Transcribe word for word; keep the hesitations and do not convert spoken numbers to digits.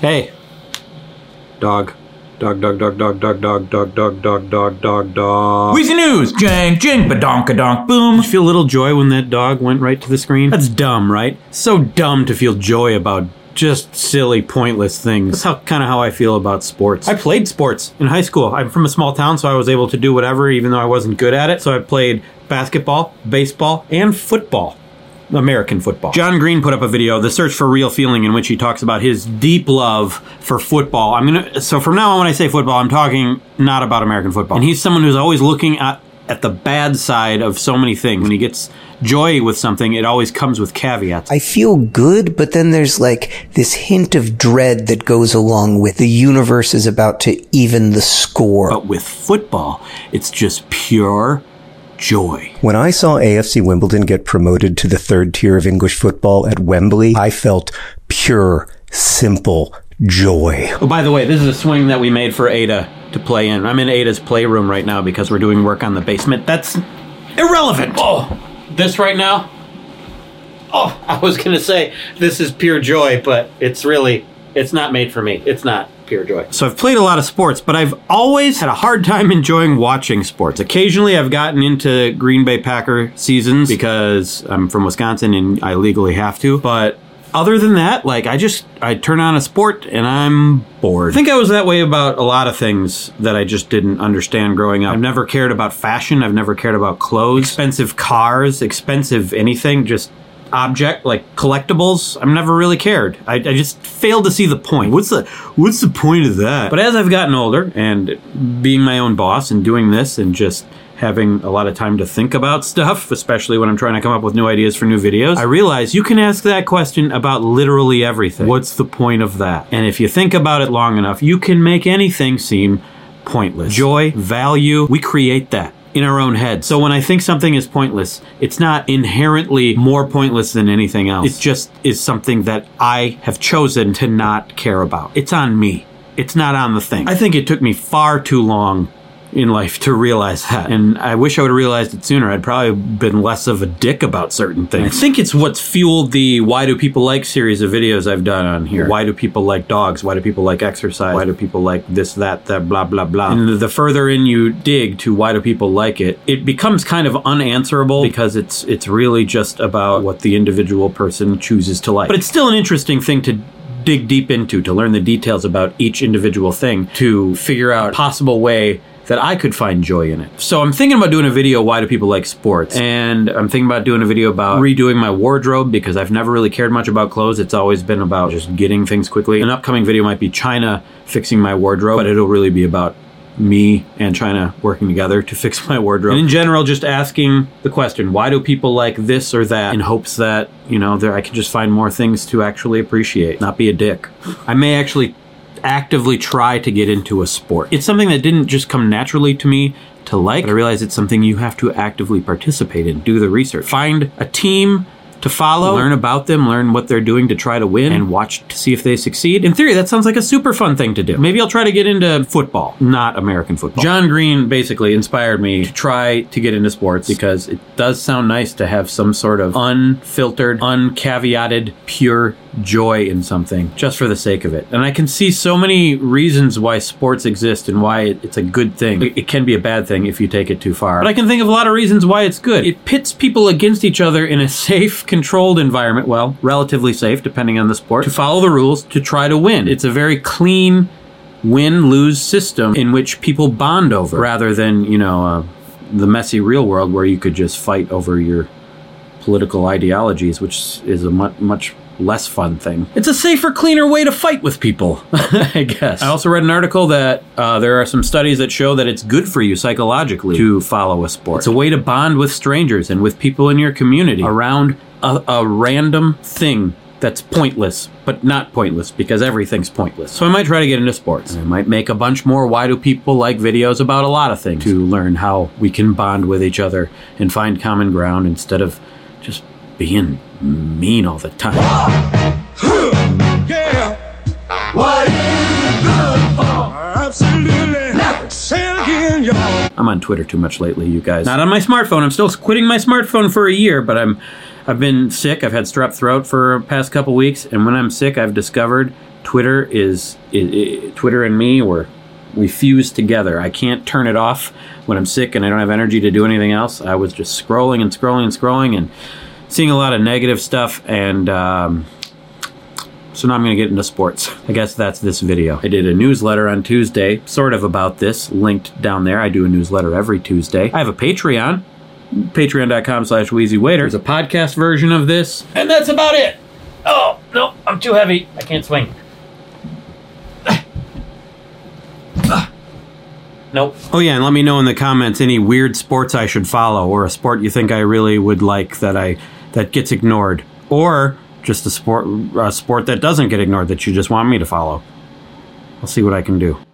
Hey. Dog. Dog, dog, dog, dog, dog, dog, dog, dog, dog, dog, dog, dog. Wheezy News! Jang, jing, badonkadonk, boom. Did you feel a little joy when that dog went right to the screen? That's dumb, right? So dumb to feel joy about just silly, pointless things. That's how, kind of how I feel about sports. I played sports in high school. I'm from a small town, so I was able to do whatever, even though I wasn't good at it. So I played basketball, baseball, and football. American football. John Green put up a video, The Search for Real Feeling, in which he talks about his deep love for football. I'm gonna, so from now on when I say football, I'm talking not about American football. And he's someone who's always looking at, at the bad side of so many things. When he gets joy with something, it always comes with caveats. I feel good, but then there's like this hint of dread that goes along with the universe is about to even the score. But with football, it's just pure joy. When I saw A F C Wimbledon get promoted to the third tier of English football at Wembley, I felt pure, simple joy. Oh, by the way, this is a swing that we made for Ada to play in. I'm in Ada's playroom right now because we're doing work on the basement. That's irrelevant. Oh, this right now? Oh, I was going to say this is pure joy, but it's really, it's not made for me. It's not. Pure joy. So I've played a lot of sports, but I've always had a hard time enjoying watching sports. Occasionally I've gotten into Green Bay Packer seasons because I'm from Wisconsin and I legally have to. But other than that, like I just, I turn on a sport and I'm bored. I think I was that way about a lot of things that I just didn't understand growing up. I've never cared about fashion. I've never cared about clothes, expensive cars, expensive anything, just object like collectibles. I've never really cared. I, I just failed to see the point. What's the what's the point of that? But as I've gotten older and being my own boss and doing this and just having a lot of time to think about stuff, especially when I'm trying to come up with new ideas for new videos, I realize you can ask that question about literally everything. What's the point of that? And if you think about it long enough, you can make anything seem pointless. Joy, value, we create that in our own head. So when I think something is pointless, it's not inherently more pointless than anything else. It just is something that I have chosen to not care about. It's on me. It's not on the thing. I think it took me far too long in life to realize that. And I wish I would have realized it sooner. I'd probably been less of a dick about certain things. I think it's what's fueled the Why Do People Like series of videos I've done on here. Why do people like dogs? Why do people like exercise? Why do people like this, that, that, blah, blah, blah. And the further in you dig to why do people like it, it becomes kind of unanswerable because it's it's really just about what the individual person chooses to like. But it's still an interesting thing to dig deep into, to learn the details about each individual thing, to figure out a possible way that I could find joy in it. So I'm thinking about doing a video, why do people like sports? And I'm thinking about doing a video about redoing my wardrobe because I've never really cared much about clothes. It's always been about just getting things quickly. An upcoming video might be China fixing my wardrobe, but it'll really be about me and China working together to fix my wardrobe. And in general, just asking the question, why do people like this or that, in hopes that, you know, there I can just find more things to actually appreciate, not be a dick. I may actually actively try to get into a sport. It's something that didn't just come naturally to me to like, but I realize it's something you have to actively participate in. Do the research. Find a team to follow, learn about them, learn what they're doing to try to win, and watch to see if they succeed. In theory, that sounds like a super fun thing to do. Maybe I'll try to get into football, not American football. John Green basically inspired me to try to get into sports because it does sound nice to have some sort of unfiltered, uncaveated, pure joy in something just for the sake of it. And I can see so many reasons why sports exist and why it's a good thing. It can be a bad thing if you take it too far. But I can think of a lot of reasons why it's good. It pits people against each other in a safe, controlled environment. Well, relatively safe, depending on the sport. To follow the rules, to try to win. It's a very clean win-lose system in which people bond over rather than, you know, uh, the messy real world where you could just fight over your political ideologies, which is a much, much less fun thing. It's a safer, cleaner way to fight with people, I guess. I also read an article that uh, there are some studies that show that it's good for you psychologically to follow a sport. It's a way to bond with strangers and with people in your community around a, a random thing that's pointless, but not pointless because everything's pointless. So I might try to get into sports. And I might make a bunch more why do people like videos about a lot of things to learn how we can bond with each other and find common ground instead of just being mean all the time. Yeah. What is good for? Absolutely nothing. Say it again, y'all. I'm on Twitter too much lately, you guys. Not on my smartphone. I'm still quitting my smartphone for a year, but I'm I've been sick. I've had strep throat for the past couple weeks, and when I'm sick, I've discovered Twitter is it, it, Twitter and me were we fused together. I can't turn it off when I'm sick and I don't have energy to do anything else. I was just scrolling and scrolling and scrolling and seeing a lot of negative stuff, and um, so now I'm going to get into sports. I guess that's this video. I did a newsletter on Tuesday, sort of about this, linked down there. I do a newsletter every Tuesday. I have a Patreon, patreon dot com slash Wheezy Waiter. There's a podcast version of this, and that's about it. Oh, no, I'm too heavy. I can't swing. Nope. Oh, yeah, and let me know in the comments any weird sports I should follow, or a sport you think I really would like that I that gets ignored, or just a sport a sport that doesn't get ignored that you just want me to follow. I'll see what I can do.